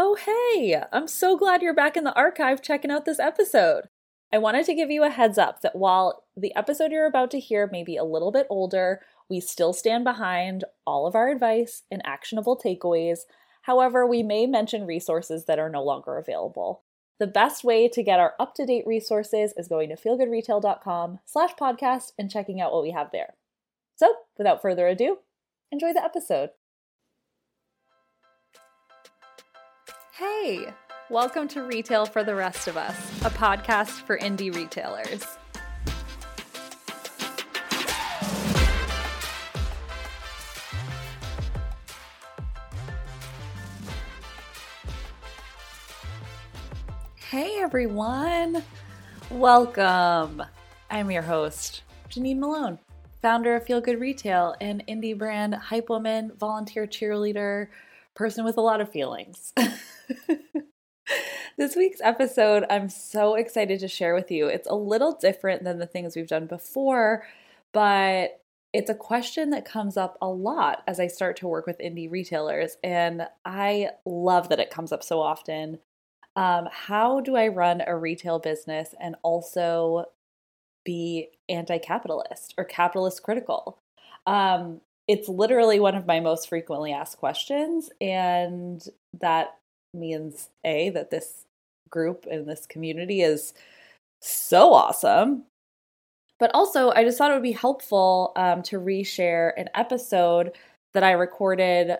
Oh, hey, I'm so glad you're back in the archive checking out this episode. I wanted to give you a heads up that while the episode you're about to hear may be a little bit older, we still stand behind all of our advice and actionable takeaways. However, we may mention resources that are no longer available. The best way to get our up-to-date resources is going to feelgoodretail.com/podcast and checking out what we have there. So, without further ado, enjoy the episode. Hey, welcome to Retail for the Rest of Us, a podcast for indie retailers. Hey everyone, welcome. I'm your host, Janine Malone, founder of Feel Good Retail, an indie brand, hype woman, volunteer cheerleader, person with a lot of feelings. This week's episode, I'm so excited to share with you. It's a little different than the things we've done before, but it's a question that comes up a lot as I start to work with indie retailers, and I love that it comes up so often. How do I run a retail business and also be anti-capitalist or capitalist critical? It's literally one of my most frequently asked questions, and that means A, that this group and this community is so awesome, but also I just thought it would be helpful to reshare an episode that I recorded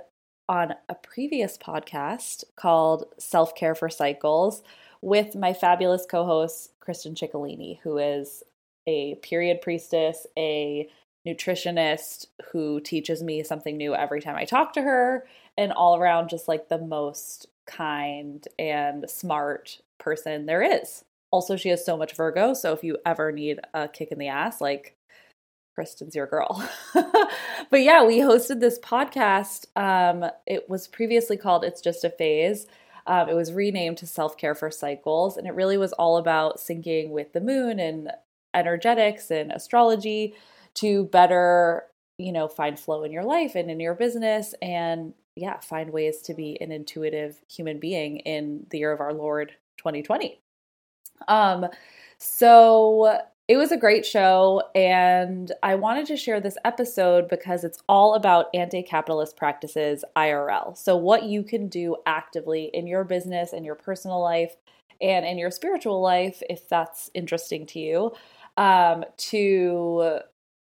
on a previous podcast called Self-Care for Cycles with my fabulous co-host, Kristen Ciccolini, who is a period priestess, a nutritionist who teaches me something new every time I talk to her, and all around just like the most kind and smart person there is. Also, she has so much Virgo, so if you ever need a kick in the ass, like, Kristen's your girl. But yeah, we hosted this podcast. It was previously called It's Just a Phase. It was renamed to Self-Care for Cycles, and it really was all about syncing with the moon and energetics and astrology to better, find flow in your life and in your business, and yeah, find ways to be an intuitive human being in the year of our Lord 2020. So it was a great show, and I wanted to share this episode because it's all about anti-capitalist practices IRL. So what you can do actively in your business, in your personal life, and in your spiritual life, if that's interesting to you, to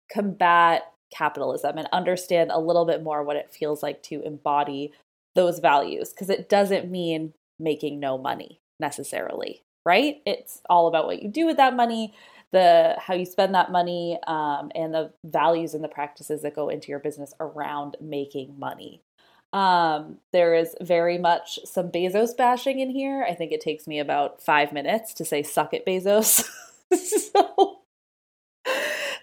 combat capitalism and understand a little bit more what it feels like to embody those values, because it doesn't mean making no money necessarily, right? It's all about what you do with that money, how you spend that money, and the values and the practices that go into your business around making money. There is very much some Bezos bashing in here. I think it takes me about 5 minutes to say, suck it, Bezos.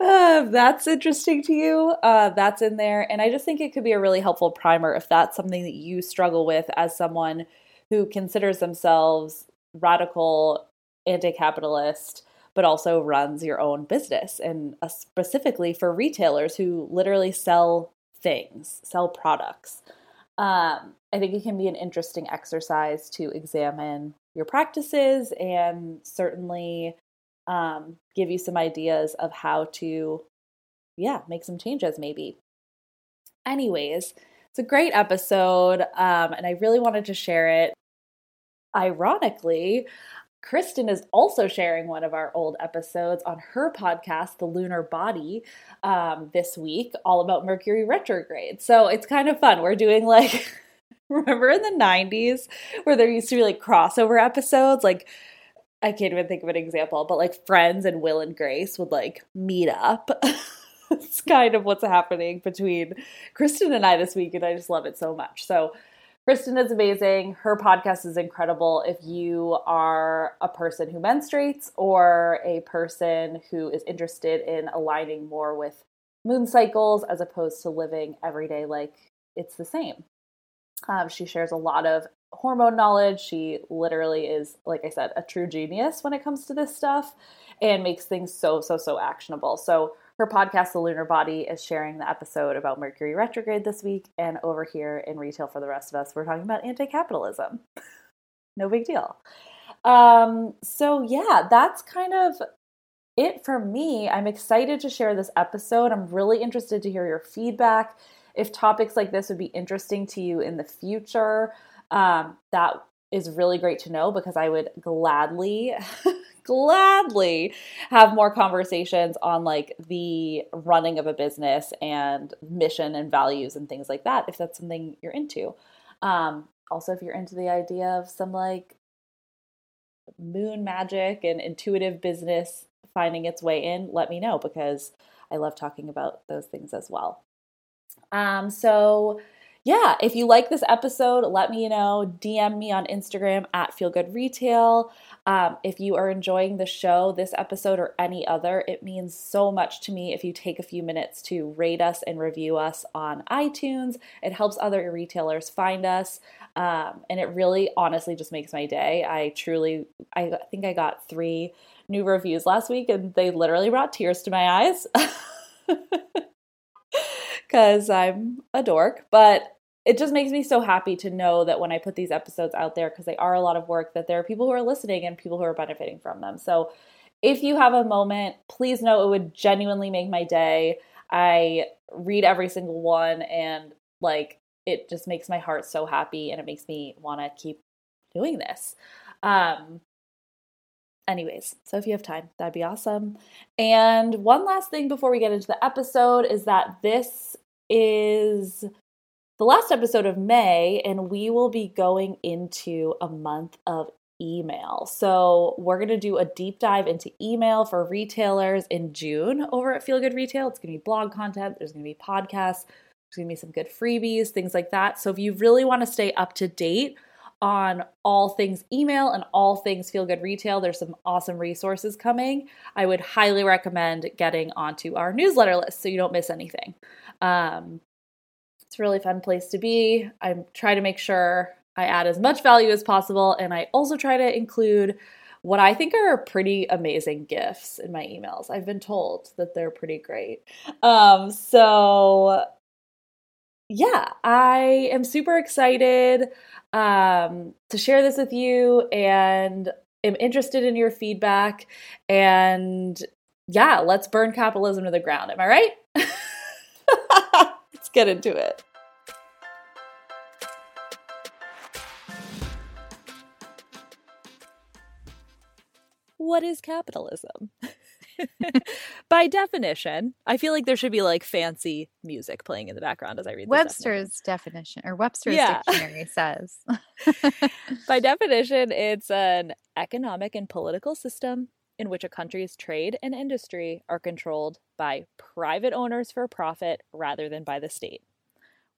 So that's interesting to you. That's in there. And I just think it could be a really helpful primer if that's something that you struggle with as someone who considers themselves radical, anti-capitalist, but also runs your own business, and specifically for retailers who literally sell things, sell products. I think it can be an interesting exercise to examine your practices and certainly give you some ideas of how to, make some changes maybe. Anyways, it's a great episode, and I really wanted to share it. Ironically, Kristen is also sharing one of our old episodes on her podcast, The Lunar Body, this week, all about Mercury retrograde. So it's kind of fun. We're doing like, remember in the 90s where there used to be like crossover episodes? Like, I can't even think of an example, but like Friends and Will and Grace would like meet up. It's kind of what's happening between Kristen and I this week, and I just love it so much. So Kristen is amazing. Her podcast is incredible. If you are a person who menstruates or a person who is interested in aligning more with moon cycles as opposed to living every day like it's the same. She shares a lot of hormone knowledge. She literally is, like I said, a true genius when it comes to this stuff and makes things so actionable. So Her podcast, The Lunar Body, is sharing the episode about Mercury retrograde this week. And over here in Retail for the Rest of Us, we're talking about anti-capitalism. No big deal. So yeah, that's kind of it for me. I'm excited to share this episode. I'm really interested to hear your feedback. If topics like this would be interesting to you in the future, that is really great to know, because I would gladly have more conversations on like the running of a business and mission and values and things like that, if that's something you're into. Also, if you're into the idea of some like moon magic and intuitive business finding its way in, let me know, because I love talking about those things as well. So yeah, if you like this episode, let me know. DM me on Instagram at Feel Good Retail. If you are enjoying the show, this episode or any other, it means so much to me if you take a few minutes to rate us and review us on iTunes. It helps other retailers find us, and it really honestly just makes my day. I think I got 3 new reviews last week, and they literally brought tears to my eyes because I'm a dork, but it just makes me so happy to know that when I put these episodes out there, because they are a lot of work, that there are people who are listening and people who are benefiting from them. So if you have a moment, please know it would genuinely make my day. I read every single one, and like, it just makes my heart so happy, and it makes me want to keep doing this. Anyways, so if you have time, that'd be awesome. And one last thing before we get into the episode is that this is the last episode of May, and we will be going into a month of email. So we're going to do a deep dive into email for retailers in June over at Feel Good Retail. It's going to be blog content. There's going to be podcasts. There's going to be some good freebies, things like that. So if you really want to stay up to date on all things email and all things Feel Good Retail, there's some awesome resources coming. I would highly recommend getting onto our newsletter list so you don't miss anything. It's a really fun place to be. I try to make sure I add as much value as possible, and I also try to include what I think are pretty amazing gifts in my emails. I've been told that they're pretty great. So yeah, I am super excited to share this with you, and am interested in your feedback. And yeah, let's burn capitalism to the ground. Am I right? Let's get into it. What is capitalism? By definition, I feel like there should be like fancy music playing in the background as I read this. Webster's definition, or Webster's dictionary says. By definition, it's an economic and political system in which a country's trade and industry are controlled by private owners for profit rather than by the state.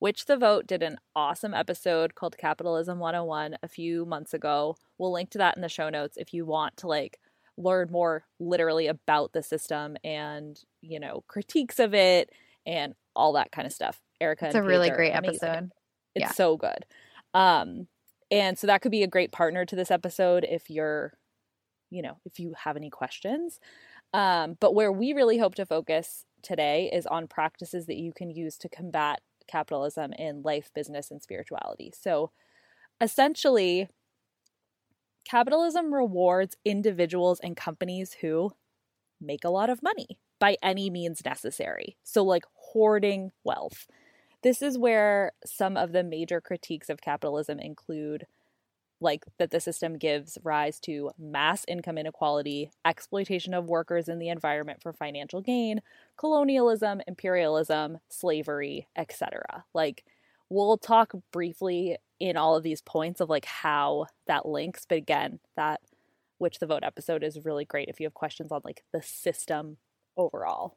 Witch the Vote did an awesome episode called Capitalism 101 a few months ago. We'll link to that in the show notes if you want to like learn more literally about the system and, you know, critiques of it and all that kind of stuff. Erica, it's a really great episode. It's so good. And so that could be a great partner to this episode if you're, you know, if you have any questions. But where we really hope to focus today is on practices that you can use to combat capitalism in life, business, and spirituality. So essentially, capitalism rewards individuals and companies who make a lot of money by any means necessary. So like hoarding wealth. This is where some of the major critiques of capitalism include like that the system gives rise to mass income inequality, exploitation of workers in the environment for financial gain, colonialism, imperialism, slavery, etc. Like we'll talk briefly in all of these points of like how that links. But again, that Witch the Vote episode is really great if you have questions on like the system overall.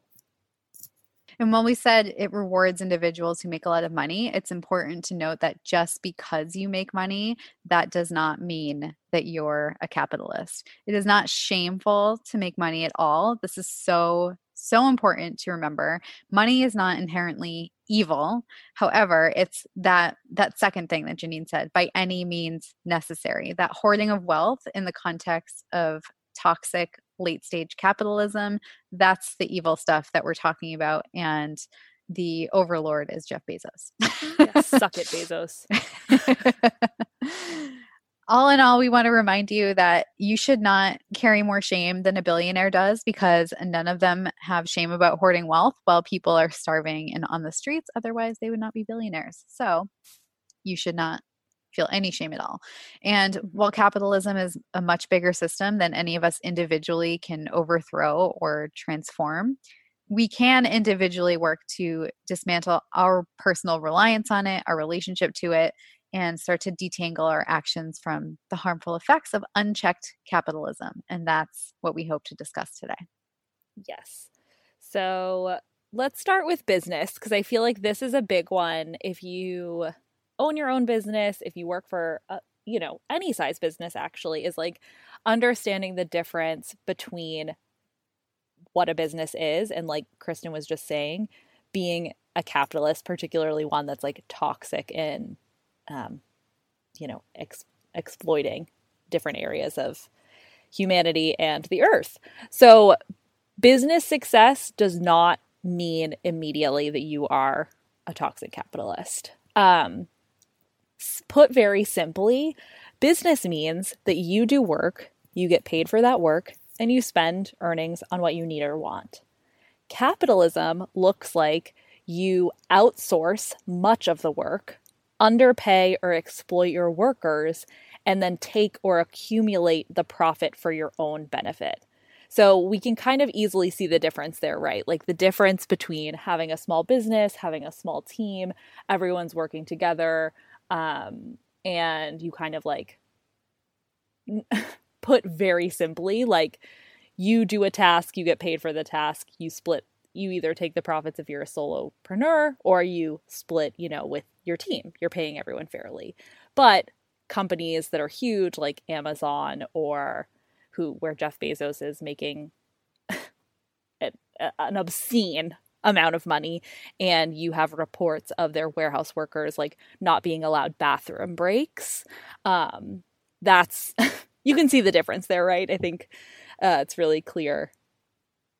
And when we said it rewards individuals who make a lot of money, it's important to note that just because you make money, that does not mean that you're a capitalist. It is not shameful to make money at all. This is so, so important to remember. Money is not inherently evil. However, it's that second thing that Janine said, by any means necessary, that hoarding of wealth in the context of toxic late stage capitalism. That's the evil stuff that we're talking about. And the overlord is Jeff Bezos. Yeah, suck it, Bezos. All in all, we want to remind you that you should not carry more shame than a billionaire does, because none of them have shame about hoarding wealth while people are starving and on the streets. Otherwise, they would not be billionaires. So you should not feel any shame at all. And while capitalism is a much bigger system than any of us individually can overthrow or transform, we can individually work to dismantle our personal reliance on it, our relationship to it, and start to detangle our actions from the harmful effects of unchecked capitalism. And that's what we hope to discuss today. Yes. So let's start with business, because I feel like this is a big one. If you own your own business, if you work for, any size business, actually, is like understanding the difference between what a business is and, like Kristen was just saying, being a capitalist, particularly one that's like toxic in exploiting different areas of humanity and the earth. So business success does not mean immediately that you are a toxic capitalist. Put very simply, business means that you do work, you get paid for that work, and you spend earnings on what you need or want. Capitalism looks like you outsource much of the work, underpay or exploit your workers, and then take or accumulate the profit for your own benefit. So we can kind of easily see the difference there, right? Like the difference between having a small business, having a small team, everyone's working together, and you kind of like put very simply, like you do a task, you get paid for the task, you split. You either take the profits if you're a solopreneur, or you split, with your team. You're paying everyone fairly. But companies that are huge, like Amazon, or where Jeff Bezos is making an obscene amount of money, and you have reports of their warehouse workers like not being allowed bathroom breaks. That's you can see the difference there, right? I think it's really clear.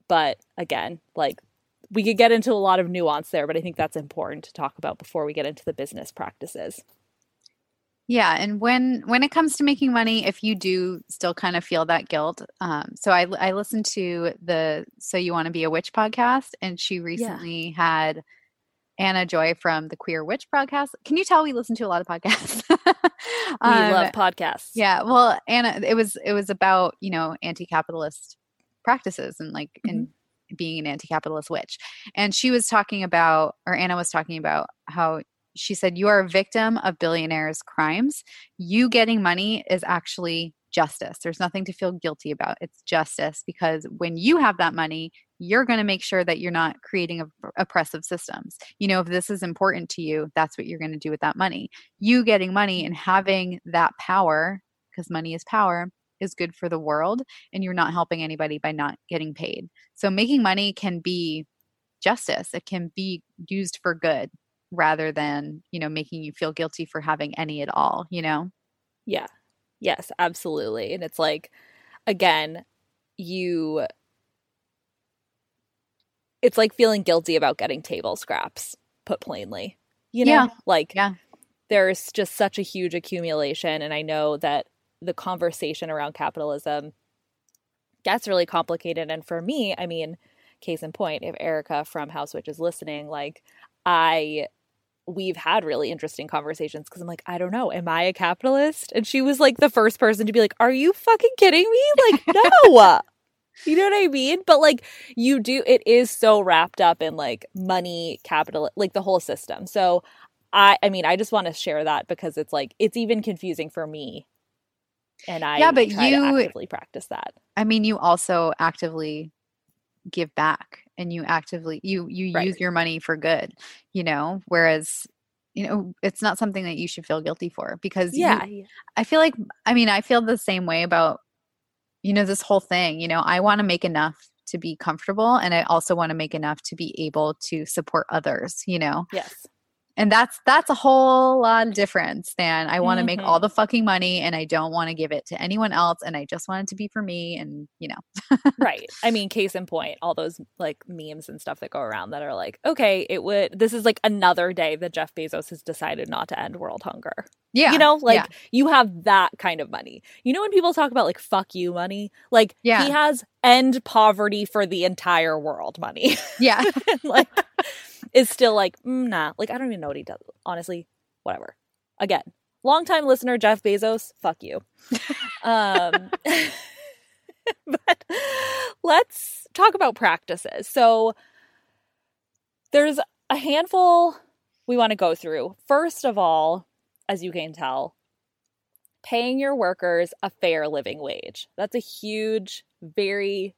But again, like we could get into a lot of nuance there, but I think that's important to talk about before we get into the business practices. Yeah. And when it comes to making money, if you do still kind of feel that guilt. So I listened to the So You Want to Be a Witch podcast, and she recently had Anna Joy from the Queer Witch podcast. Can you tell we listen to a lot of podcasts? We love podcasts. Yeah. Well, Anna, it was about, anti-capitalist practices and and being an anti-capitalist witch. And Anna was talking about how she said, you are a victim of billionaires' crimes. You getting money is actually justice. There's nothing to feel guilty about. It's justice, because when you have that money, you're going to make sure that you're not creating oppressive systems. If this is important to you, that's what you're going to do with that money. You getting money and having that power, because money is power, is good for the world, and you're not helping anybody by not getting paid. So making money can be justice. It can be used for good rather than, making you feel guilty for having any at all, Yeah. Yes, absolutely. And it's like, again, it's like feeling guilty about getting table scraps, put plainly, Yeah. There's just such a huge accumulation. And I know that the conversation around capitalism gets really complicated. And for me, I mean, case in point, if Erica from Housewitch is listening, we've had really interesting conversations, because I'm like, I don't know, am I a capitalist? And she was like the first person to be like, are you fucking kidding me? Like, no. You know what I mean? But you do, it is so wrapped up in money, capital, the whole system. So I mean, I just want to share that, because it's it's even confusing for me. And I try to actively practice that. I mean, you also actively give back, and you actively you right. use your money for good, whereas, it's not something that you should feel guilty for, because I feel the same way about, this whole thing. I want to make enough to be comfortable, and I also want to make enough to be able to support others, Yes. And that's a whole lot of difference than I want to make all the fucking money and I don't want to give it to anyone else and I just want it to be for me and, you know. Right. I mean, case in point, all those like memes and stuff that go around that are like, okay, this is like another day that Jeff Bezos has decided not to end world hunger. Yeah. You know, like you have that kind of money. You know when people talk about like fuck you money? Like he has end poverty for the entire world money. Yeah. Like is still like, nah. Like, I don't even know what he does. Honestly, whatever. Again, longtime listener Jeff Bezos, fuck you. But let's talk about practices. So there's a handful we want to go through. First of all, as you can tell, paying your workers a fair living wage. That's a huge, very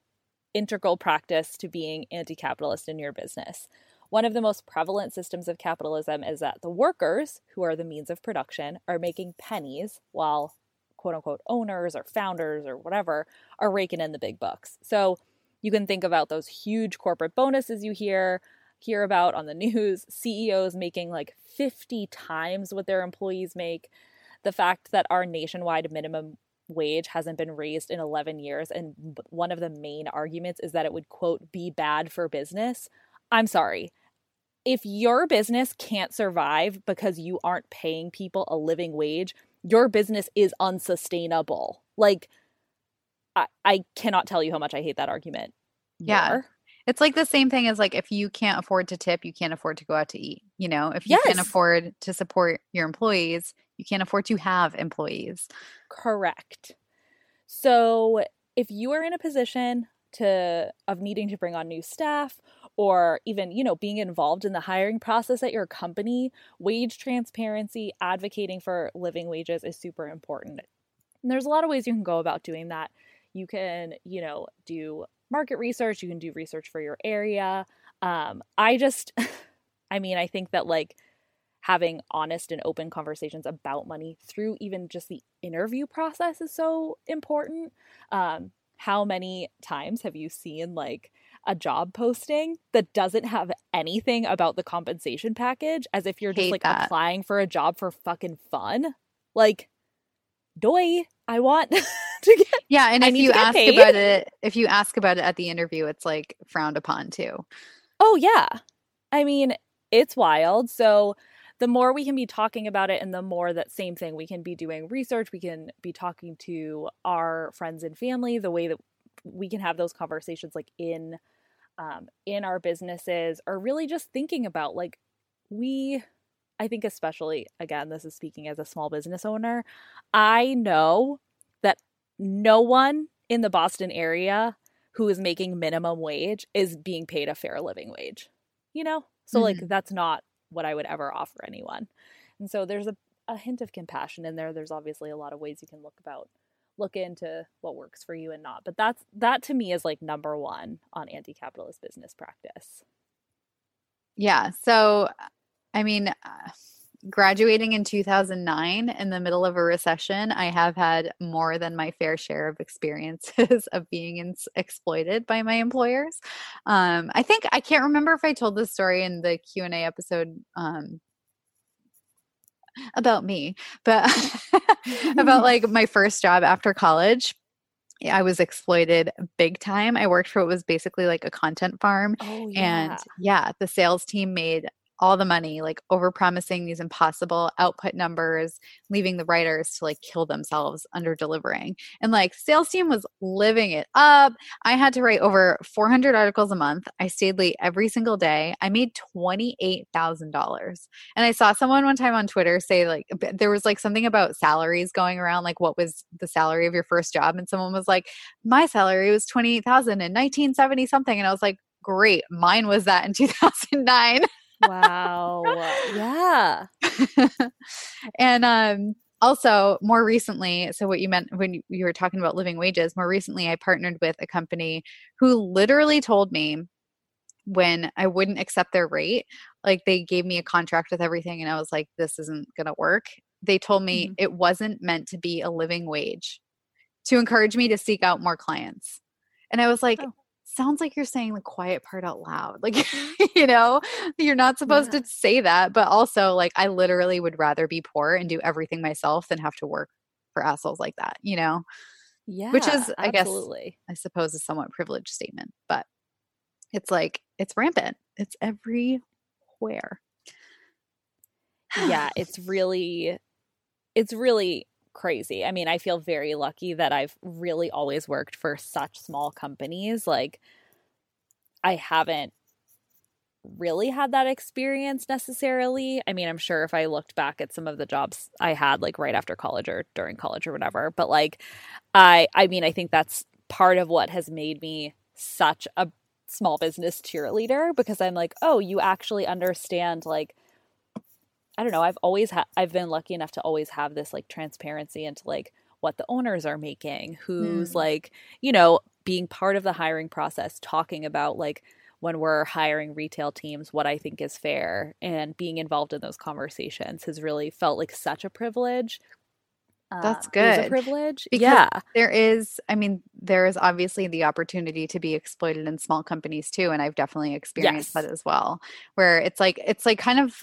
integral practice to being anti-capitalist in your business. One of the most prevalent systems of capitalism is that the workers, who are the means of production, are making pennies while, quote-unquote, owners or founders or whatever are raking in the big bucks. So you can think about those huge corporate bonuses you hear about on the news, CEOs making like 50 times what their employees make, the fact that our nationwide minimum wage hasn't been raised in 11 years, and one of the main arguments is that it would, quote, be bad for business. I'm sorry. If your business can't survive because you aren't paying people a living wage, your business is unsustainable. Like, I cannot tell you how much I hate that argument. Yeah. More. It's like the same thing as like, if you can't afford to tip, you can't afford to go out to eat. You know, if you can't afford to support your employees, you can't afford to have employees. Correct. So if you are in a position of needing to bring on new staff, or even, you know, being involved in the hiring process at your company, wage transparency, advocating for living wages is super important. And there's a lot of ways you can go about doing that. You can, you know, do market research. You can do research for your area. I think that like having honest and open conversations about money through even just the interview process is so important. How many times have you seen like a job posting that doesn't have anything about the compensation package, as if you're just like applying for a job for fucking fun? Like, doi, I want to get. Yeah. And if you ask about it at the interview, it's like frowned upon too. Oh yeah. I mean, it's wild. So the more we can be talking about it and the more that same thing, we can be doing research, we can be talking to our friends and family, the way that we can have those conversations like in our businesses, or really just thinking about like I think especially, again, this is speaking as a small business owner, I know that no one in the Boston area who is making minimum wage is being paid a fair living wage, you know? So like that's not what I would ever offer anyone. And so there's a hint of compassion in there. There's obviously a lot of ways you can look into what works for you and not. But that to me is like number one on anti-capitalist business practice. Yeah. So, I mean, graduating in 2009 in the middle of a recession, I have had more than my fair share of experiences of being exploited by my employers. I think, I can't remember if I told this story in the Q&A episode about me, but about like my first job after college. I was exploited big time. I worked for what was basically like a content farm. Oh, yeah. And the sales team made all the money, like overpromising these impossible output numbers, leaving the writers to like kill themselves under delivering. And like sales team was living it up. I had to write over 400 articles a month. I stayed late every single day. I made $28,000. And I saw someone one time on Twitter say like, there was like something about salaries going around, like what was the salary of your first job? And someone was like, my salary was $28,000 in 1970 something. And I was like, great. Mine was that in 2009. Wow. Yeah. And also more recently, so what you meant when you were talking about living wages, more recently I partnered with a company who literally told me when I wouldn't accept their rate, like they gave me a contract with everything and I was like, this isn't going to work. They told me it wasn't meant to be a living wage to encourage me to seek out more clients. And I was like, sounds like you're saying the quiet part out loud. Like, you know, you're not supposed to say that, but also like, I literally would rather be poor and do everything myself than have to work for assholes like that, you know? Yeah. Which is, I guess, I suppose a somewhat privileged statement, but it's like, it's rampant. It's everywhere. Yeah. It's really crazy. I mean, I feel very lucky that I've really always worked for such small companies. Like, I haven't really had that experience necessarily. I mean, I'm sure if I looked back at some of the jobs I had like right after college or during college or whatever, but like, I mean, I think that's part of what has made me such a small business cheerleader, because I'm like, oh, you actually understand, like, I don't know, I've been lucky enough to always have this like transparency into like what the owners are making, who's like, you know, being part of the hiring process, talking about like when we're hiring retail teams, what I think is fair, and being involved in those conversations has really felt like such a privilege. That's good. It's a privilege. Yeah. There is obviously the opportunity to be exploited in small companies too. And I've definitely experienced that as well, where it's like kind of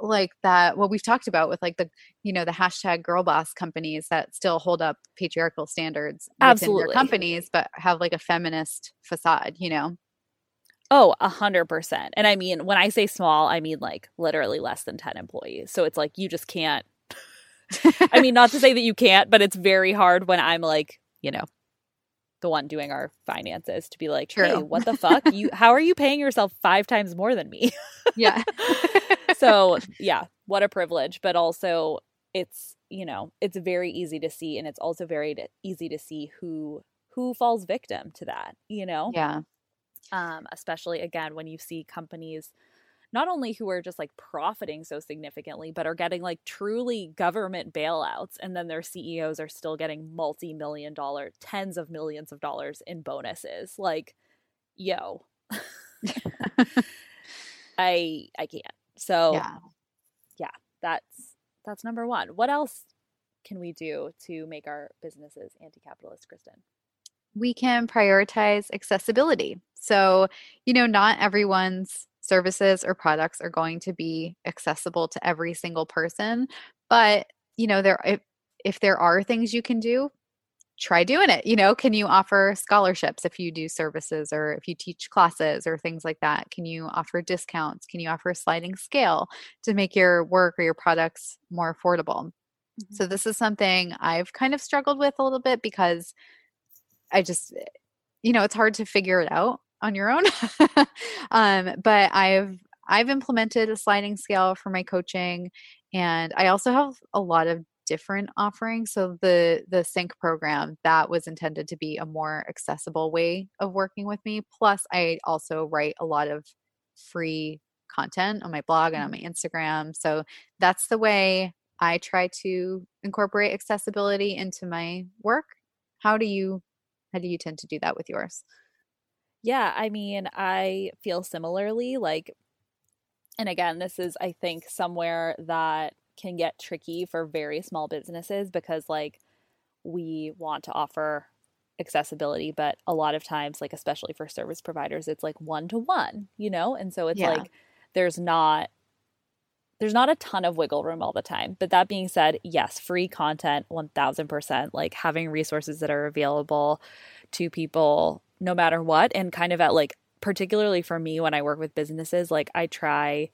like that, what we've talked about with like the, you know, the hashtag girl boss companies that still hold up patriarchal standards within their companies, but have like a feminist facade, you know? Oh, 100%. And I mean, when I say small, I mean like literally less than 10 employees. So it's like, you just can't, I mean, not to say that you can't, but it's very hard when I'm like, you know, the one doing our finances to be like, hey, what the fuck? How are you paying yourself 5 times more than me? Yeah. So yeah, what a privilege, but also it's, you know, it's very easy to see, and it's also very easy to see who falls victim to that, you know? Yeah. Especially again, when you see companies not only who are just like profiting so significantly, but are getting like truly government bailouts, and then their CEOs are still getting multi-million-dollar, tens of millions of dollars in bonuses. Like, yo, I can't. So yeah, that's number one. What else can we do to make our businesses anti-capitalist, Kristen? We can prioritize accessibility. So, you know, not everyone's services or products are going to be accessible to every single person, but, you know, if there are things you can do, try doing it. You know, can you offer scholarships if you do services or if you teach classes or things like that? Can you offer discounts? Can you offer a sliding scale to make your work or your products more affordable? Mm-hmm. So this is something I've kind of struggled with a little bit, because I just, you know, it's hard to figure it out on your own. But I've implemented a sliding scale for my coaching, and I also have a lot of different offerings. So the Sync program, that was intended to be a more accessible way of working with me. Plus, I also write a lot of free content on my blog and on my Instagram. So that's the way I try to incorporate accessibility into my work. How do you tend to do that with yours? Yeah, I mean, I feel similarly, like, and again, this is, I think, somewhere that can get tricky for very small businesses, because like we want to offer accessibility, but a lot of times, like especially for service providers, it's like 1-to-1, you know? And so it's like there's not a ton of wiggle room all the time. But that being said, yes, free content, 1000%, like having resources that are available to people no matter what, and kind of at like, particularly for me when I work with businesses, like I try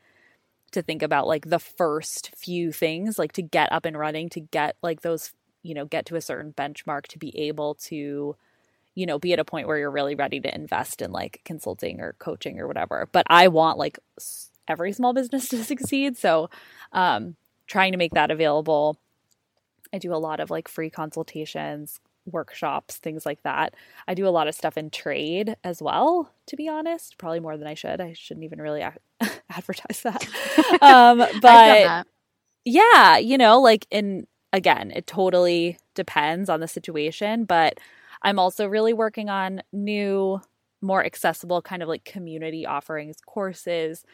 to think about like the first few things, like to get up and running, to get like those, you know, get to a certain benchmark, to be able to, you know, be at a point where you're really ready to invest in like consulting or coaching or whatever. But I want like every small business to succeed. So trying to make that available. I do a lot of like free consultations, workshops, things like that. I do a lot of stuff in trade as well, to be honest, probably more than I should. I shouldn't even really advertise that. But that. Yeah, you know, like, in again, it totally depends on the situation, but I'm also really working on new, more accessible kind of like community offerings, courses,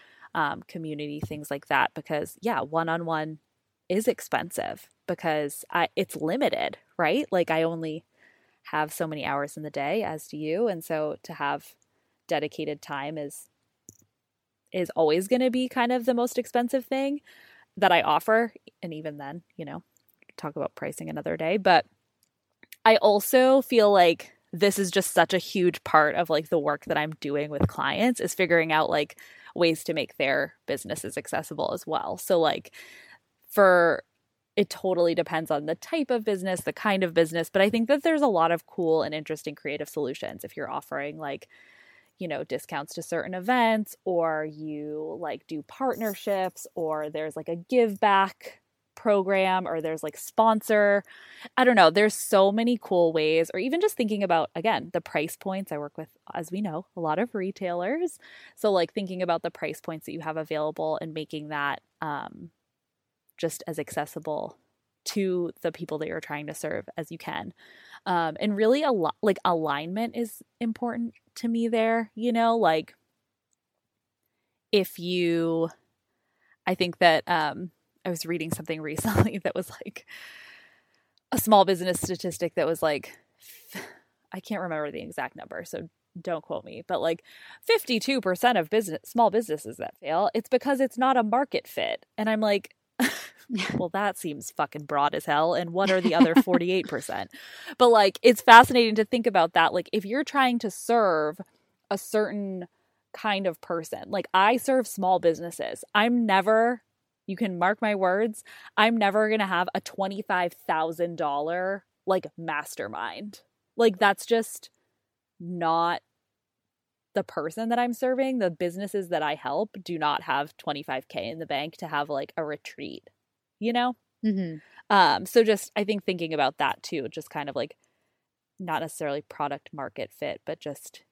community things like that, because yeah, one-on-one is expensive because it's limited, right? Like I only have so many hours in the day as do you. And so to have dedicated time is always going to be kind of the most expensive thing that I offer. And even then, you know, talk about pricing another day. But I also feel like this is just such a huge part of like the work that I'm doing with clients is figuring out like ways to make their businesses accessible as well. So like it totally depends on the type of business, the kind of business, but I think that there's a lot of cool and interesting creative solutions if you're offering like, you know, discounts to certain events, or you like do partnerships, or there's like a give back program, or there's like sponsor. I don't know. There's so many cool ways, or even just thinking about, again, the price points. I work with, as we know, a lot of retailers. So like thinking about the price points that you have available and making that just as accessible to the people that you're trying to serve as you can. And really alignment is important to me there, you know, like if you, I think that I was reading something recently that was like a small business statistic that was like, I can't remember the exact number, so don't quote me, but like 52% of small businesses that fail, it's because it's not a market fit. And I'm like, well, that seems fucking broad as hell. And what are the other 48%? But like, it's fascinating to think about that. Like if you're trying to serve a certain kind of person, like I serve small businesses, you can mark my words, I'm never going to have a $25,000 like mastermind. Like that's just not the person that I'm serving. The businesses that I help do not have $25,000 in the bank to have like a retreat, you know? Mm-hmm. So just, I think thinking about that too, just kind of like not necessarily product market fit, but just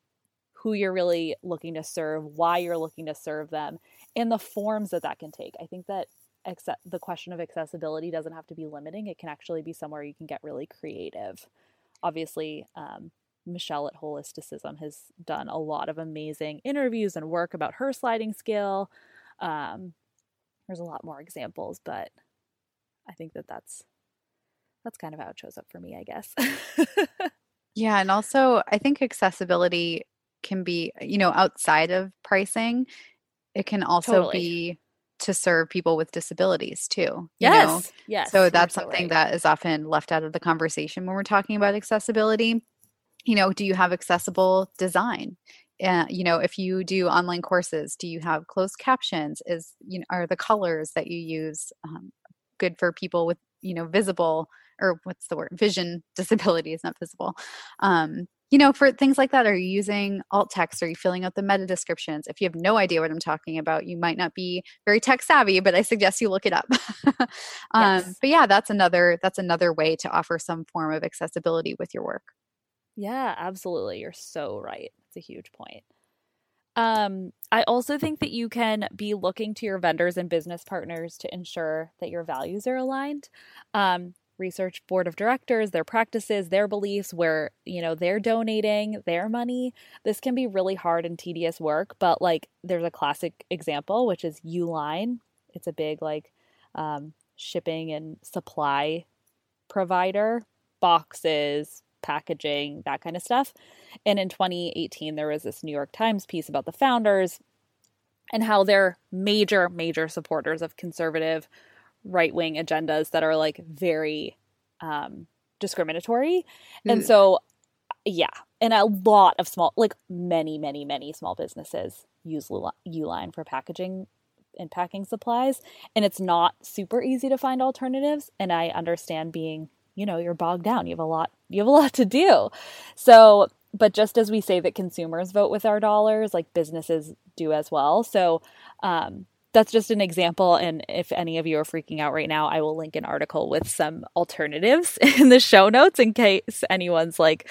who you're really looking to serve, why you're looking to serve them, and the forms that can take. I think that the question of accessibility doesn't have to be limiting. It can actually be somewhere you can get really creative. Obviously, Michelle at Holisticism has done a lot of amazing interviews and work about her sliding scale. There's a lot more examples, but I think that that's kind of how it shows up for me, I guess. Yeah. And also I think accessibility can be, you know, outside of pricing, it can also be to serve people with disabilities too. Yes. You know? Yes. So that's something that is often left out of the conversation when we're talking about accessibility. You know, do you have accessible design? You know, if you do online courses, do you have closed captions? Are the colors that you use good for people with, you know, visible, or what's the word? Vision disability is not visible. You know, for things like that, are you using alt text? Are you filling out the meta descriptions? If you have no idea what I'm talking about, you might not be very tech savvy, but I suggest you look it up. Yes. But yeah, that's another way to offer some form of accessibility with your work. Yeah, absolutely. You're so right. It's a huge point. I also think that you can be looking to your vendors and business partners to ensure that your values are aligned. Research board of directors, their practices, their beliefs, where, you know, they're donating their money. This can be really hard and tedious work, but like there's a classic example, which is Uline. It's a big like shipping and supply provider, boxes, packaging, that kind of stuff. And in 2018, there was this New York Times piece about the founders and how they're major, major supporters of conservative right-wing agendas that are like very discriminatory. And so, yeah. And a lot of small, like many, many, many small businesses use Uline for packaging and packing supplies. And it's not super easy to find alternatives. And I understand being, you know, you're bogged down. You have a lot to do. So, but just as we say that consumers vote with our dollars, like businesses do as well. So, that's just an example. And if any of you are freaking out right now, I will link an article with some alternatives in the show notes in case anyone's like,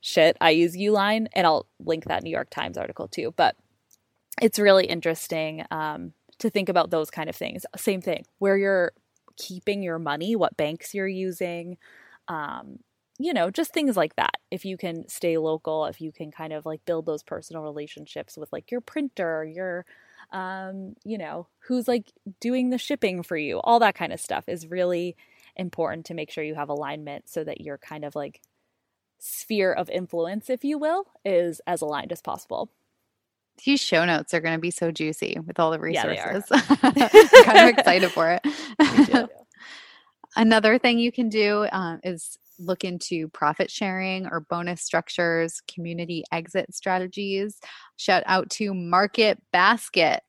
shit, I use Uline, and I'll link that New York Times article too. But it's really interesting, to think about those kind of things. Same thing where you're keeping your money, what banks you're using, you know, just things like that. If you can stay local, if you can kind of like build those personal relationships with like your printer, your, you know, who's like doing the shipping for you, all that kind of stuff is really important to make sure you have alignment so that you're kind of like sphere of influence, if you will, is as aligned as possible. These show notes are going to be so juicy with all the resources. Yeah, I'm kind of excited for it. Me too. Another thing you can do is look into profit sharing or bonus structures, community exit strategies. Shout out to Market Basket.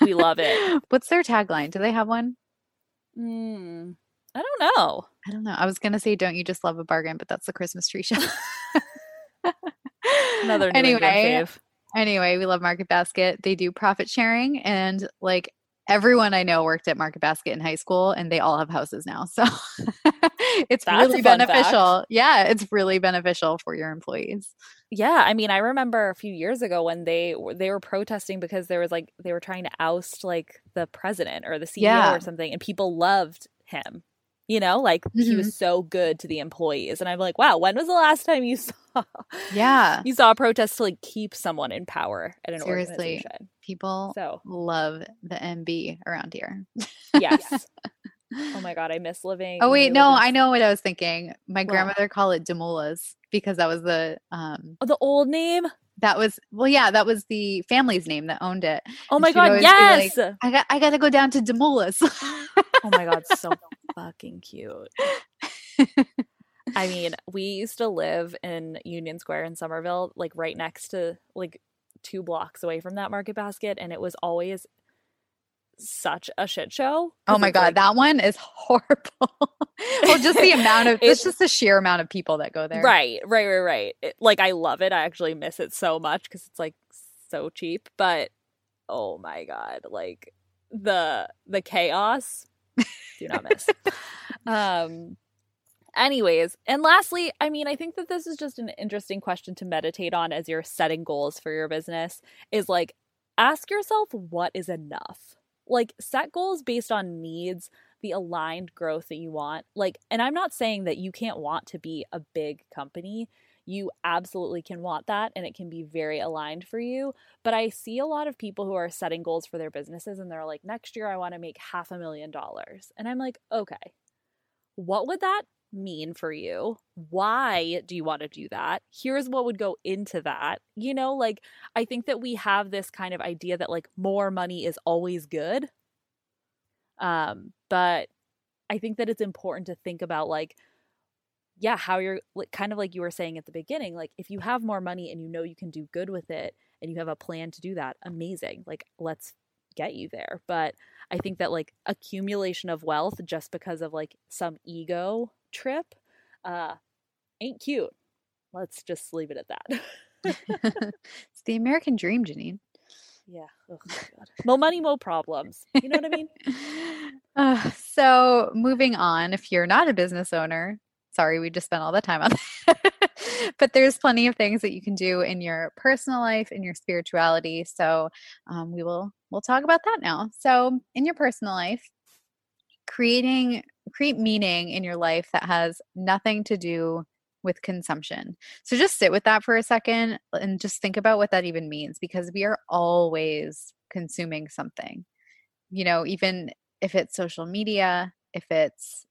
We love it. What's their tagline? Do they have one? I don't know. I was going to say, don't you just love a bargain? But that's the Christmas tree show. Another new fave. Anyway, we love Market Basket. They do profit sharing, and like everyone I know worked at Market Basket in high school, and they all have houses now. So That's really beneficial. Yeah, it's really beneficial for your employees. Yeah, I mean, I remember a few years ago when they were protesting because there was like they were trying to oust like the president or the CEO or something, and people loved him. You know, like he was so good to the employees. And I'm like, wow, when was the last time you saw a protest to like keep someone in power at an organization? People love the MB around here. Yes. Oh my God, I miss living. Oh wait, no, I know what I was thinking. My grandmother called it Demoulas because that was the old name. That was the family's name that owned it. Oh my God, yes! Like, I gotta go down to Demoulas. Oh my God, so fucking cute. I mean, we used to live in Union Square in Somerville, like right next to, like 2 blocks away from that Market Basket, and it was always such a shit show. Oh my God, like, that one is horrible. Well, just the amount of it's just the sheer amount of people that go there. Right. I love it. I actually miss it so much because it's like so cheap. But oh my God, like the chaos, do not miss. Anyways, and lastly, I mean, I think that this is just an interesting question to meditate on as you're setting goals for your business. Is like, ask yourself what is enough. Like, set goals based on needs, the aligned growth that you want. Like, and I'm not saying that you can't want to be a big company. You absolutely can want that, and it can be very aligned for you. But I see a lot of people who are setting goals for their businesses, and they're like, next year I want to make $500,000. And I'm like, okay, what would that mean for you? Why do you want to do that? Here's what would go into that. You know, like, I think that we have this kind of idea that like more money is always good. But I think that it's important to think about like, yeah, how you're like, kind of like you were saying at the beginning, like if you have more money and you know you can do good with it and you have a plan to do that, amazing. Like, let's get you there. But I think that like accumulation of wealth just because of like some ego trip ain't cute. Let's just leave it at that. It's the American dream, Janine. Yeah. Oh, my God. More money, more problems. You know what I mean? So moving on, if you're not a business owner, sorry, we just spent all the time on that. But there's plenty of things that you can do in your personal life, in your spirituality. So we'll talk about that now. So in your personal life, create meaning in your life that has nothing to do with consumption. So just sit with that for a second and just think about what that even means, because we are always consuming something, you know, even if it's social media, if it's,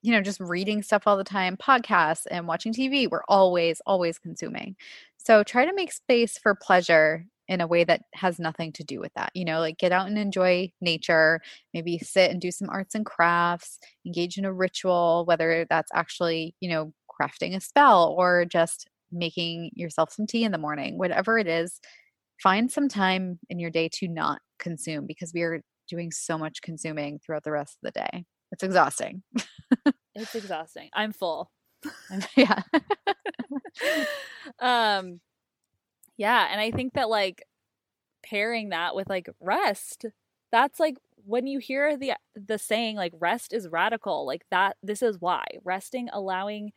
you know, just reading stuff all the time, podcasts and watching TV, we're always consuming. So try to make space for pleasure in a way that has nothing to do with that. You know, like get out and enjoy nature, maybe sit and do some arts and crafts, engage in a ritual, whether that's actually, you know, crafting a spell or just making yourself some tea in the morning, whatever it is, find some time in your day to not consume, because we are doing so much consuming throughout the rest of the day. It's exhausting. It's exhausting. I'm full. Yeah. Yeah. And I think that like pairing that with like rest, that's like when you hear the saying like rest is radical, like that, this is why resting, allowing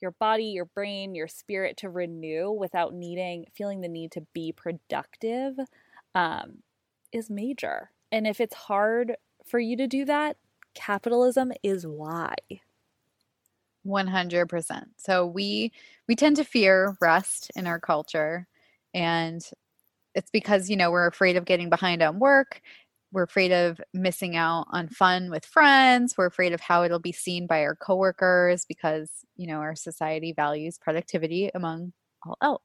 your body, your brain, your spirit to renew without feeling the need to be productive, is major. And if it's hard for you to do that, capitalism is why. 100%. So we tend to fear rest in our culture. And it's because, you know, we're afraid of getting behind on work We're afraid of missing out on fun with friends. We're afraid of how it'll be seen by our coworkers because, you know, our society values productivity among all else.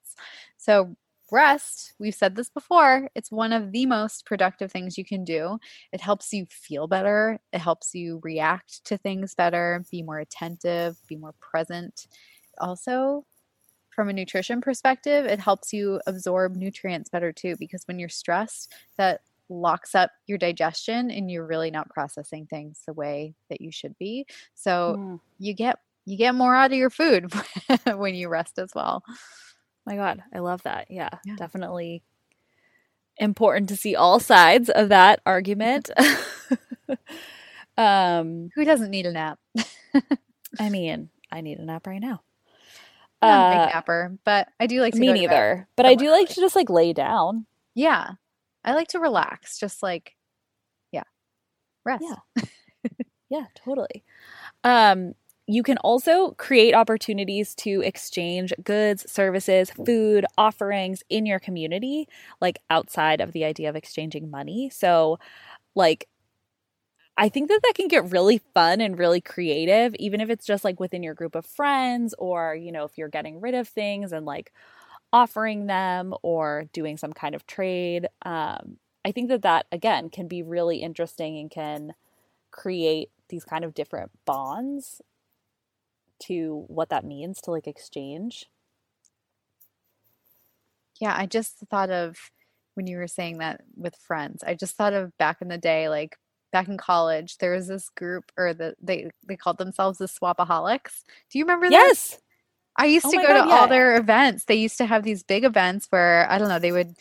So rest, we've said this before, it's one of the most productive things you can do. It helps you feel better. It helps you react to things better, be more attentive, be more present. Also, from a nutrition perspective, it helps you absorb nutrients better too, because when you're stressed, that locks up your digestion and you're really not processing things the way that you should be. So you get more out of your food when you rest as well. My God, I love that. Yeah, definitely important to see all sides of that argument. Who doesn't need a nap? I mean, I need a nap right now. I'm a big napper, but I do like to to just like lay down. Yeah. I like to relax, just like, rest. Yeah, yeah, totally. You can also create opportunities to exchange goods, services, food, offerings in your community, like outside of the idea of exchanging money. So like, I think that can get really fun and really creative, even if it's just like within your group of friends or, you know, if you're getting rid of things and like offering them or doing some kind of trade. I think that again can be really interesting and can create these kind of different bonds to what that means to like exchange. Yeah, I just thought of when you were saying that with friends, I just thought of back in the day, like back in college, there was this group or they called themselves the Swapaholics. Do you remember this? Yes. I used to go to all their events. They used to have these big events where, I don't know if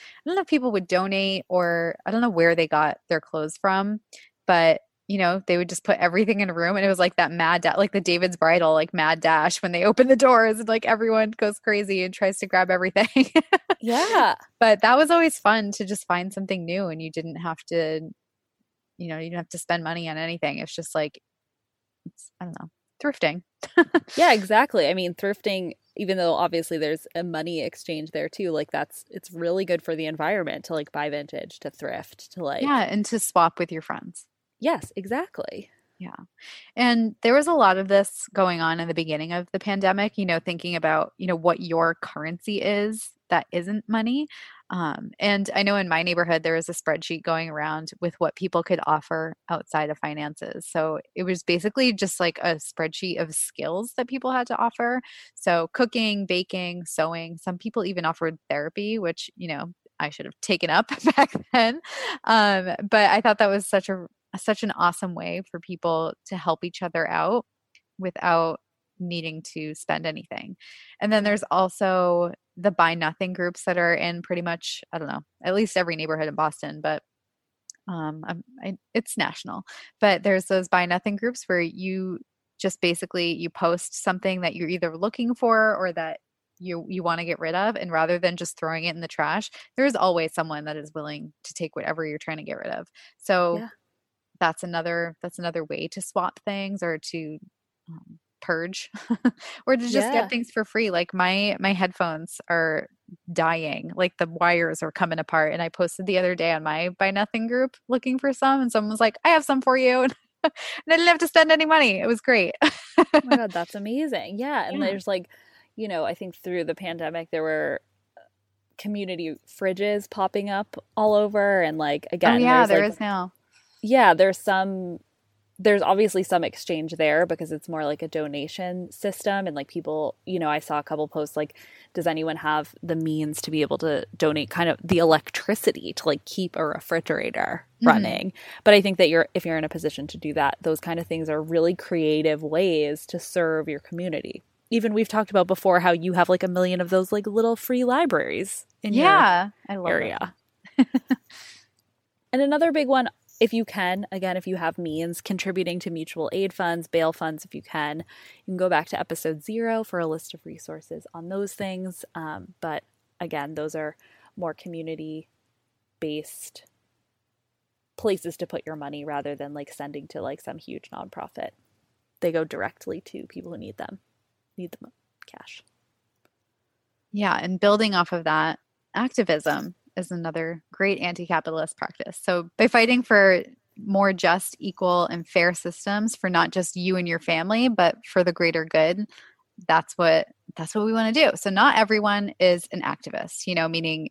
people would donate or I don't know where they got their clothes from, but, you know, they would just put everything in a room. And it was like that like the David's Bridal, like mad dash when they open the doors and like everyone goes crazy and tries to grab everything. Yeah. But that was always fun to just find something new and you didn't have to spend money on anything. It's just like, I don't know. Thrifting. Yeah, exactly. I mean, thrifting, even though obviously there's a money exchange there too, like it's really good for the environment to like buy vintage, to thrift, to like. Yeah. And to swap with your friends. Yes, exactly. Yeah. And there was a lot of this going on in the beginning of the pandemic, you know, thinking about, you know, what your currency is that isn't money. And I know in my neighborhood, there was a spreadsheet going around with what people could offer outside of finances. So it was basically just like a spreadsheet of skills that people had to offer. So cooking, baking, sewing, some people even offered therapy, which, you know, I should have taken up back then. But I thought that was such an awesome way for people to help each other out without needing to spend anything. And then there's also the buy nothing groups that are in pretty much, I don't know, at least every neighborhood in Boston, but it's national. But there's those buy nothing groups where you just basically, you post something that you're either looking for or that you want to get rid of. And rather than just throwing it in the trash, there's always someone that is willing to take whatever you're trying to get rid of. So that's another way to swap things or to purge or to just get things for free. Like my headphones are dying, like the wires are coming apart, and I posted the other day on my buy nothing group looking for some, and someone was like, I have some for you, and I didn't have to spend any money. It was great. Oh my God, that's amazing. Yeah. And there's like, you know, I think through the pandemic there were community fridges popping up all over, and like, again, there is now. Yeah, there's obviously some exchange there because it's more like a donation system, and like people, you know, I saw a couple posts like, does anyone have the means to be able to donate kind of the electricity to like keep a refrigerator running? But I think that if you're in a position to do that, those kind of things are really creative ways to serve your community. Even we've talked about before how you have like a million of those like little free libraries in your area. And another big one, if you can, again, if you have means, contributing to mutual aid funds, bail funds, if you can go back to episode 0 for a list of resources on those things. But again, those are more community-based places to put your money rather than like sending to like some huge nonprofit. They go directly to people who need them cash. Yeah. And building off of that, activism is another great anti-capitalist practice. So by fighting for more just, equal, and fair systems for not just you and your family, but for the greater good, that's what we want to do. So not everyone is an activist, you know, meaning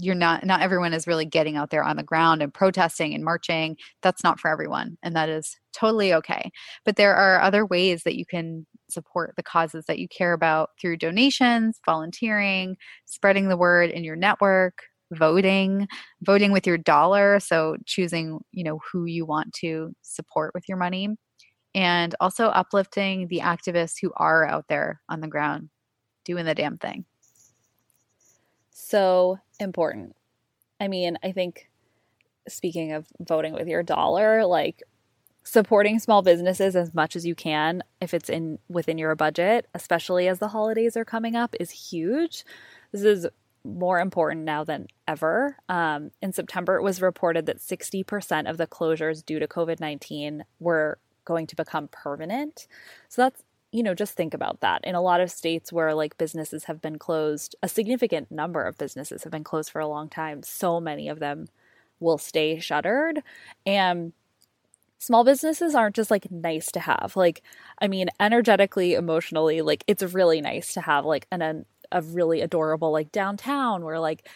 you're not everyone is really getting out there on the ground and protesting and marching. That's not for everyone. And that is totally okay. But there are other ways that you can support the causes that you care about through donations, volunteering, spreading the word in your network, voting with your dollar. So choosing, you know, who you want to support with your money, and also uplifting the activists who are out there on the ground doing the damn thing. So important. I mean, I think, speaking of voting with your dollar, like supporting small businesses as much as you can, if it's within your budget, especially as the holidays are coming up, is huge. This is more important now than ever. In September, it was reported that 60% of the closures due to COVID-19 were going to become permanent. So that's, you know, just think about that. In a lot of states where like businesses have been closed, a significant number of businesses have been closed for a long time, so many of them will stay shuttered. And small businesses aren't just like nice to have. Like, I mean, energetically, emotionally, like it's really nice to have like a really adorable like downtown where like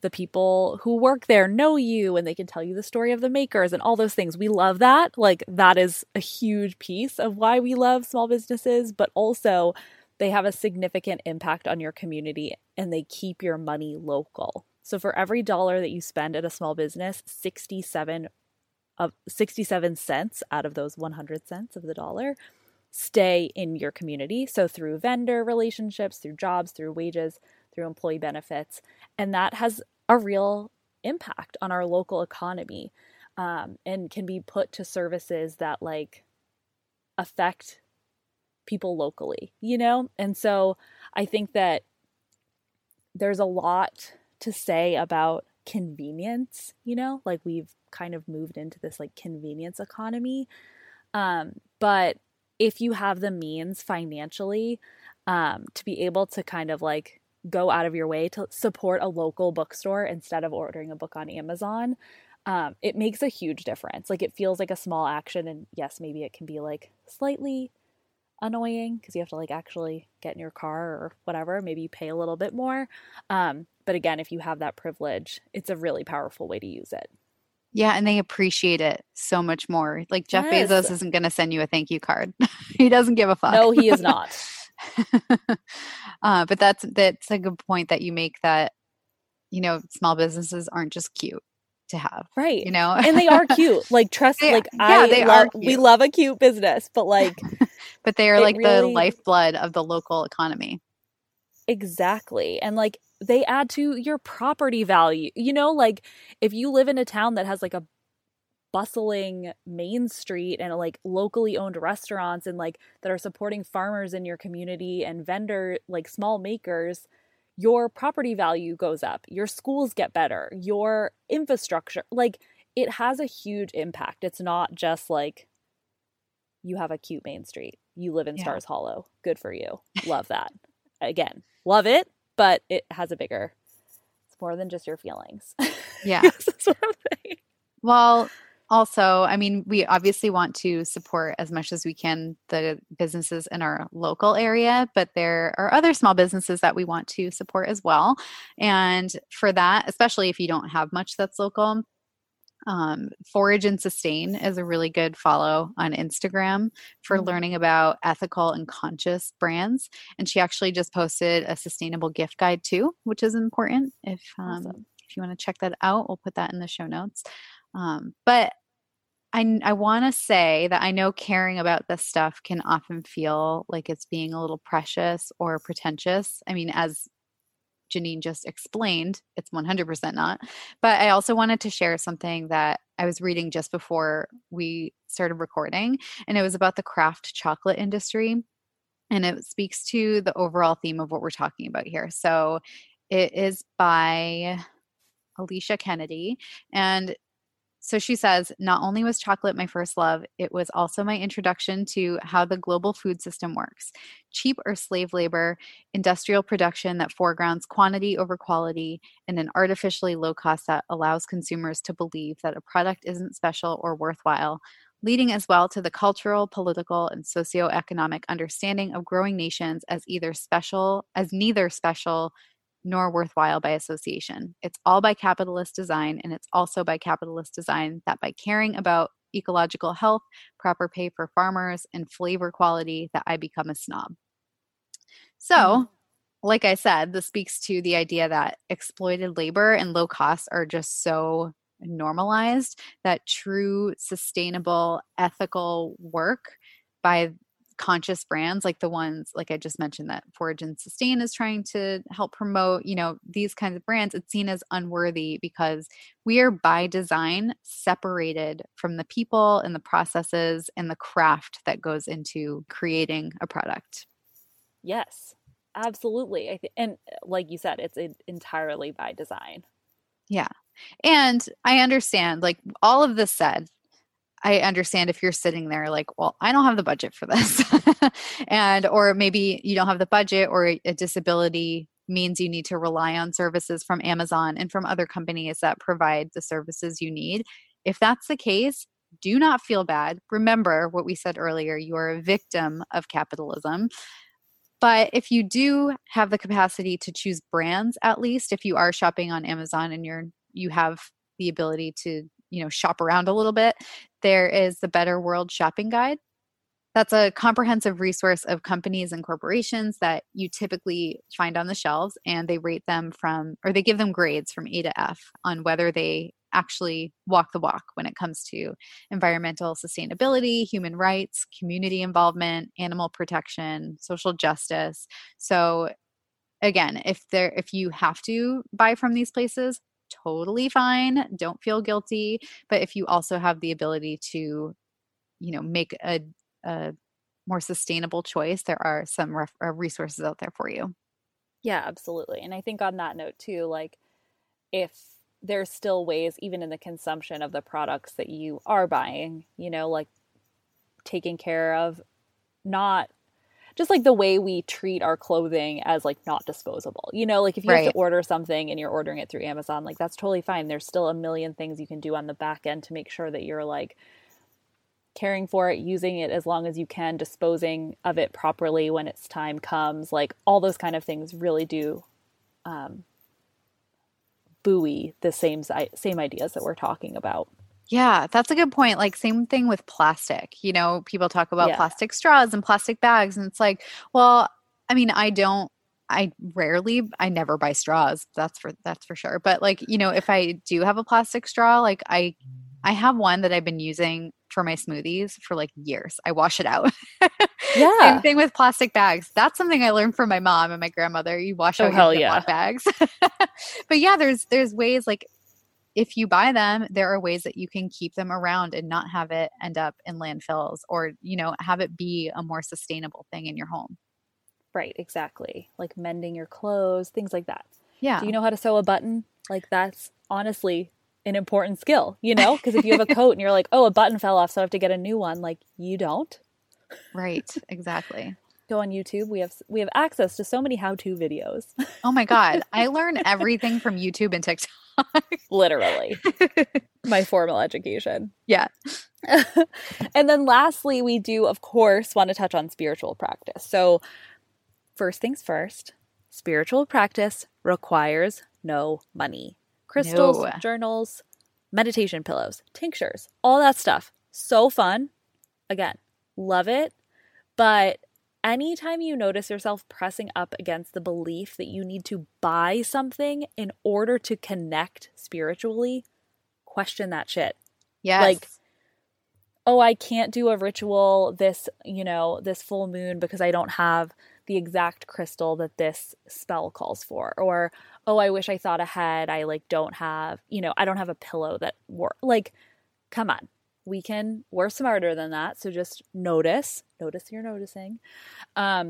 the people who work there know you and they can tell you the story of the makers and all those things. We love that. Like that is a huge piece of why we love small businesses, but also they have a significant impact on your community and they keep your money local. So for every dollar that you spend at a small business, 67 cents out of those 100 cents of the dollar stay in your community. So through vendor relationships, through jobs, through wages, through employee benefits. And that has a real impact on our local economy, and can be put to services that like affect people locally, you know? And so I think that there's a lot to say about convenience, you know, like we've kind of moved into this like convenience economy. But if you have the means financially to be able to kind of like go out of your way to support a local bookstore instead of ordering a book on Amazon, it makes a huge difference. Like it feels like a small action, and yes, maybe it can be like slightly annoying because you have to like actually get in your car or whatever. Maybe you pay a little bit more. But again, if you have that privilege, it's a really powerful way to use it. Yeah, and they appreciate it so much more. Like Jeff Bezos isn't going to send you a thank you card. He doesn't give a fuck. No, he is not. But that's a good point that you make, that, you know, small businesses aren't just cute to have. Right. You know, and they are cute. Like trust, we love a cute business, but like but they are like really the lifeblood of the local economy. Exactly. And like they add to your property value. You know, like if you live in a town that has like a bustling main street and like locally owned restaurants and like that are supporting farmers in your community and vendor like small makers, your property value goes up, your schools get better, your infrastructure, like it has a huge impact. It's not just like you have a cute main street, you live in Stars Hollow, good for you, love that. Again, love it, but it has a bigger, it's more than just your feelings. Yeah. That's what I'm saying. Well, also, I mean, we obviously want to support as much as we can the businesses in our local area, but there are other small businesses that we want to support as well. And for that, especially if you don't have much that's local, Forage and Sustain is a really good follow on Instagram for learning about ethical and conscious brands. And she actually just posted a sustainable gift guide too, which is important. If you want to check that out, we'll put that in the show notes. But I want to say that I know caring about this stuff can often feel like it's being a little precious or pretentious. I mean, as Janine just explained, it's 100% not. But I also wanted to share something that I was reading just before we started recording, and it was about the craft chocolate industry. And it speaks to the overall theme of what we're talking about here. So it is by Alicia Kennedy, and So she says, not only was chocolate my first love, it was also my introduction to how the global food system works. Cheap or slave labor, industrial production that foregrounds quantity over quality, and an artificially low cost that allows consumers to believe that a product isn't special or worthwhile, leading as well to the cultural, political, and socioeconomic understanding of growing nations as neither special nor worthwhile by association. It's all by capitalist design, and it's also by capitalist design that by caring about ecological health, proper pay for farmers, and flavor quality that I become a snob. So, like I said, this speaks to the idea that exploited labor and low costs are just so normalized that true, sustainable, ethical work by conscious brands like the ones like I just mentioned that Forage and Sustain is trying to help promote, you know, these kinds of brands, it's seen as unworthy because we are by design separated from the people and the processes and the craft that goes into creating a product. Yes, absolutely. And like you said, it's entirely by design. Yeah. And I understand, like all of this said, I understand if you're sitting there like, well, I don't have the budget for this. And, or maybe you don't have the budget, or a disability means you need to rely on services from Amazon and from other companies that provide the services you need. If that's the case, do not feel bad. Remember what we said earlier, you are a victim of capitalism. But if you do have the capacity to choose brands, at least if you are shopping on Amazon and you have the ability to, you know, shop around a little bit, there is the Better World Shopping Guide. That's a comprehensive resource of companies and corporations that you typically find on the shelves, and they rate them or they give them grades from A to F on whether they actually walk the walk when it comes to environmental sustainability, human rights, community involvement, animal protection, social justice. So again, if you have to buy from these places, totally fine. Don't feel guilty. But if you also have the ability to, you know, make a more sustainable choice, there are some resources out there for you. Yeah, absolutely. And I think on that note too, like if there's still ways, even in the consumption of the products that you are buying, you know, like taking care of not just like the way we treat our clothing as like not disposable, you know, like if you have to order something and you're ordering it through Amazon, like that's totally fine. There's still a million things you can do on the back end to make sure that you're like caring for it, using it as long as you can, disposing of it properly when its time comes, like all those kind of things really do buoy the same ideas that we're talking about. Yeah, that's a good point. Like same thing with plastic. You know, people talk about plastic straws and plastic bags, and it's like, well, I mean, I never buy straws. That's for sure. But like, you know, if I do have a plastic straw, like I have one that I've been using for my smoothies for like years. I wash it out. Yeah. Same thing with plastic bags. That's something I learned from my mom and my grandmother. You wash out your bags. But yeah, there's ways like if you buy them, there are ways that you can keep them around and not have it end up in landfills or, you know, have it be a more sustainable thing in your home. Right. Exactly. Like mending your clothes, things like that. Yeah. Do you know how to sew a button? Like that's honestly an important skill, you know, because if you have a coat and you're like, oh, a button fell off, so I have to get a new one. Like you don't. Right. Exactly. Go on YouTube. We have access to so many how-to videos. Oh my God. I learn everything from YouTube and TikTok. Literally. My formal education. Yeah. And then lastly, we do, of course, want to touch on spiritual practice. So first things first, spiritual practice requires no money. Crystals, journals, meditation pillows, tinctures, all that stuff. So fun. Again, love it. But anytime you notice yourself pressing up against the belief that you need to buy something in order to connect spiritually, question that shit. Yes. Like, oh, I can't do a ritual this full moon because I don't have the exact crystal that this spell calls for. Or, oh, I wish I thought ahead. I like don't have, I don't have a pillow that works. Like, come on. We're smarter than that. So just notice you're noticing. And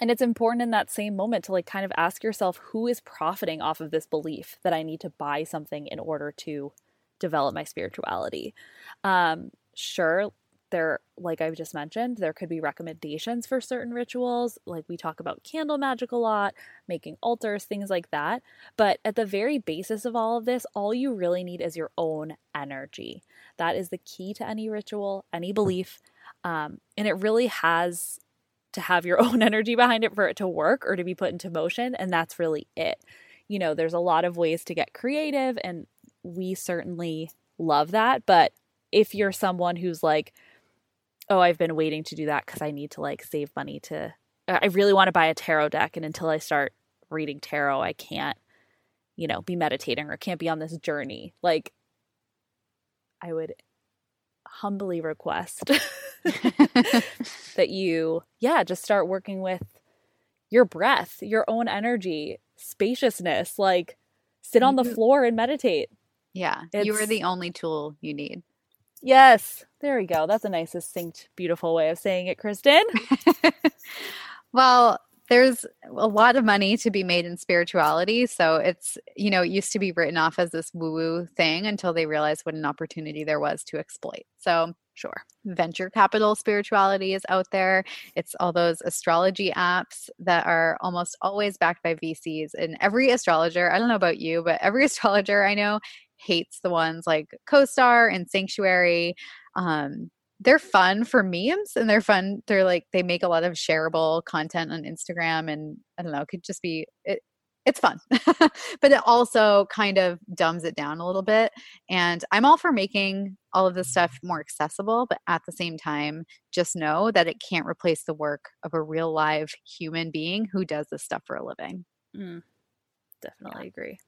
it's important in that same moment to like kind of ask yourself, who is profiting off of this belief that I need to buy something in order to develop my spirituality. Sure, there, like I've just mentioned, there could be recommendations for certain rituals. Like we talk about candle magic a lot, making altars, things like that. But at the very basis of all of this, all you really need is your own energy. That is the key to any ritual, any belief. And it really has to have your own energy behind it for it to work or to be put into motion. And that's really it. You know, there's a lot of ways to get creative and we certainly love that. But if you're someone who's like, oh, I've been waiting to do that because I need to like save money to, I really want to buy a tarot deck. And until I start reading tarot, I can't, you know, be meditating or can't be on this journey. Like I would humbly request that you, just start working with your breath, your own energy, spaciousness, like sit on the floor and meditate. Yeah. You are the only tool you need. Yes. There we go. That's a nice, succinct, beautiful way of saying it, Kristen. Well, there's a lot of money to be made in spirituality. So it's, you know, it used to be written off as this woo-woo thing until they realized what an opportunity there was to exploit. So sure, venture capital spirituality is out there. It's all those astrology apps that are almost always backed by VCs. And every astrologer, I don't know about you, but every astrologer I know hates the ones like CoStar and Sanctuary. They're fun for memes and they're fun. They're like, they make a lot of shareable content on Instagram and I don't know, it could just be, it's fun, but it also kind of dumbs it down a little bit. And I'm all for making all of this stuff more accessible, but at the same time, just know that it can't replace the work of a real live human being who does this stuff for a living. Definitely agree.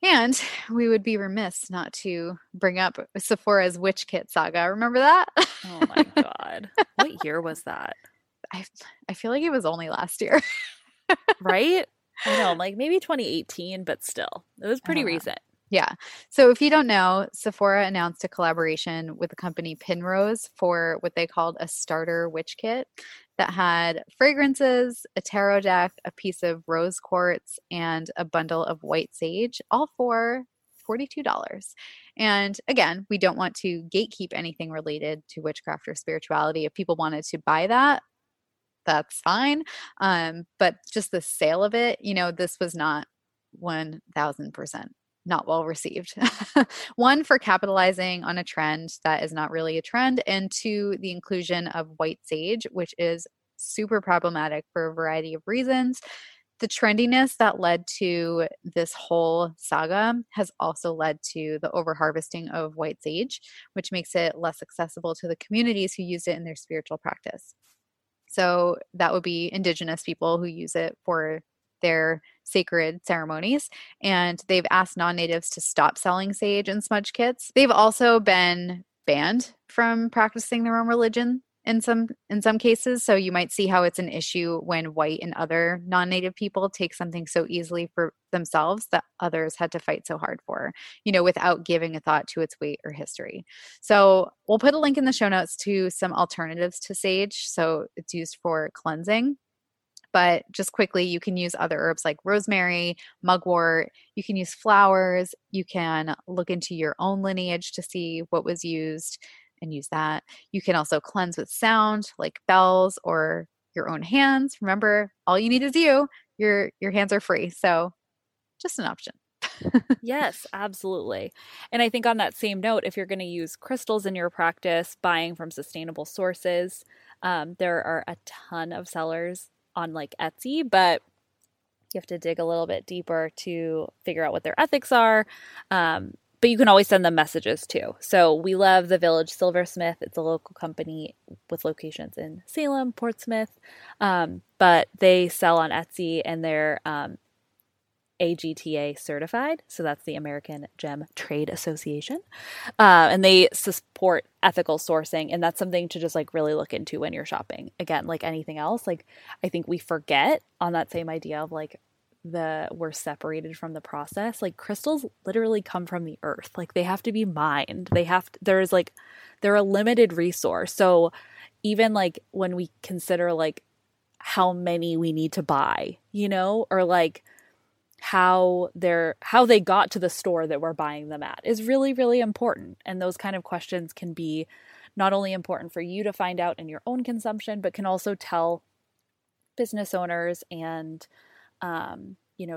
And we would be remiss not to bring up Sephora's witch kit saga. Remember that? Oh my God. What year was that? I feel like it was only last year. Right? I know, like maybe 2018, but still. It was pretty recent. Yeah. So if you don't know, Sephora announced a collaboration with the company Pinrose for what they called a starter witch kit that had fragrances, a tarot deck, a piece of rose quartz, and a bundle of white sage, all for $42. And again, we don't want to gatekeep anything related to witchcraft or spirituality. If people wanted to buy that, that's fine. But just the sale of it, you know, this was not 1,000%. Not well received. One, for capitalizing on a trend that is not really a trend, and two, the inclusion of white sage, which is super problematic for a variety of reasons. The trendiness that led to this whole saga has also led to the overharvesting of white sage, which makes it less accessible to the communities who use it in their spiritual practice. So that would be indigenous people who use it for their sacred ceremonies, and they've asked non-natives to stop selling sage and smudge kits. They've also been banned from practicing their own religion in some cases. So you might see how it's an issue when white and other non-native people take something so easily for themselves that others had to fight so hard for, you know, without giving a thought to its weight or history. So we'll put a link in the show notes to some alternatives to sage. So it's used for cleansing. But just quickly, you can use other herbs like rosemary, mugwort, you can use flowers, you can look into your own lineage to see what was used and use that. You can also cleanse with sound like bells or your own hands. Remember, all you need is you. Your hands are free. So just an option. Yes, absolutely. And I think on that same note, if you're going to use crystals in your practice, buying from sustainable sources, there are a ton of sellers on like Etsy, but you have to dig a little bit deeper to figure out what their ethics are. But you can always send them messages too. So we love the Village Silversmith. It's a local company with locations in Salem, Portsmouth. But they sell on Etsy and they're AGTA certified. So that's the American Gem Trade Association. And they support ethical sourcing. And that's something to just like really look into when you're shopping. Again, like anything else, like I think we forget on that same idea of like we're separated from the process. Like crystals literally come from the earth. Like they have to be mined. They're a limited resource. So even like when we consider like how many we need to buy, you know, or like how they got to the store that we're buying them at is really, really important. And those kind of questions can be not only important for you to find out in your own consumption, but can also tell business owners and,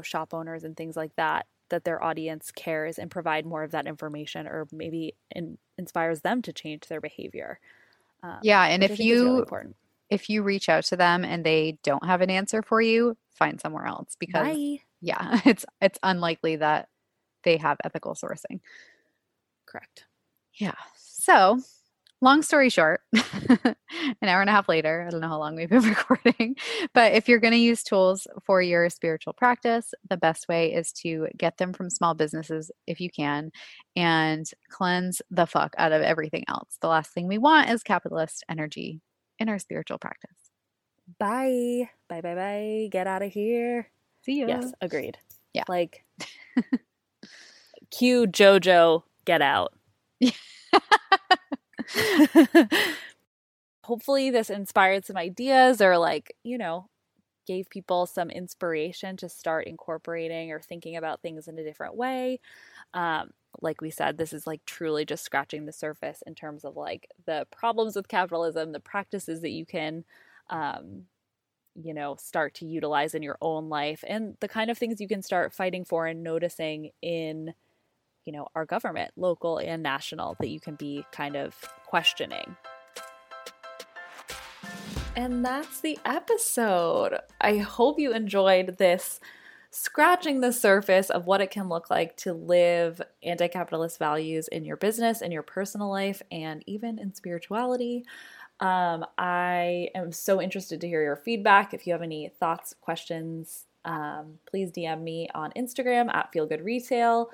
shop owners and things like that, that their audience cares and provide more of that information, or maybe inspires them to change their behavior. And if you reach out to them and they don't have an answer for you, find somewhere else, because it's unlikely that they have ethical sourcing. Correct. Yeah. So long story short, an hour and a half later, I don't know how long we've been recording, but if you're going to use tools for your spiritual practice, the best way is to get them from small businesses if you can, and cleanse the fuck out of everything else. The last thing we want is capitalist energy in our spiritual practice. Bye. Bye, bye, bye. Get out of here. See ya. Yes, agreed. Yeah. Like, cue JoJo, get out. Hopefully this inspired some ideas, or gave people some inspiration to start incorporating or thinking about things in a different way. Like we said, this is truly just scratching the surface in terms of the problems with capitalism, the practices that you can start to utilize in your own life, and the kind of things you can start fighting for and noticing in our government, local and national, that you can be kind of questioning. And that's the episode. I hope you enjoyed this scratching the surface of what it can look like to live anti-capitalist values in your business, in your personal life, and even in spirituality. I am so interested to hear your feedback. If you have any thoughts, questions, please DM me on Instagram at Feel Good Retail.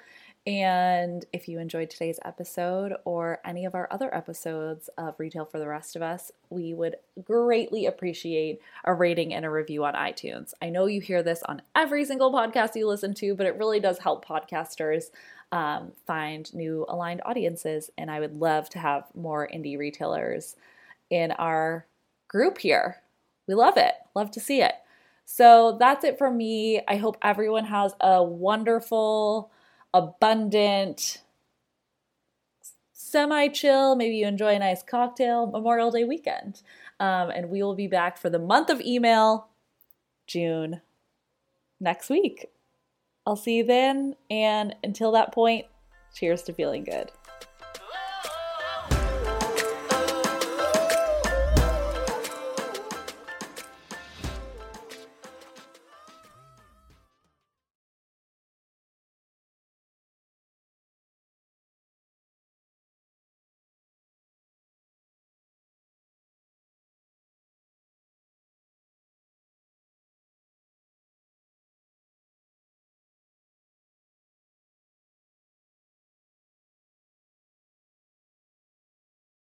And if you enjoyed today's episode or any of our other episodes of Retail for the Rest of Us, we would greatly appreciate a rating and a review on iTunes. I know you hear this on every single podcast you listen to, but it really does help podcasters find new aligned audiences. And I would love to have more indie retailers in our group here. We love it. Love to see it. So that's it from me. I hope everyone has a wonderful, abundant, semi-chill, maybe you enjoy a nice cocktail, Memorial Day weekend. And we will be back for the month of email, June, next week. I'll see you then. And until that point, cheers to feeling good.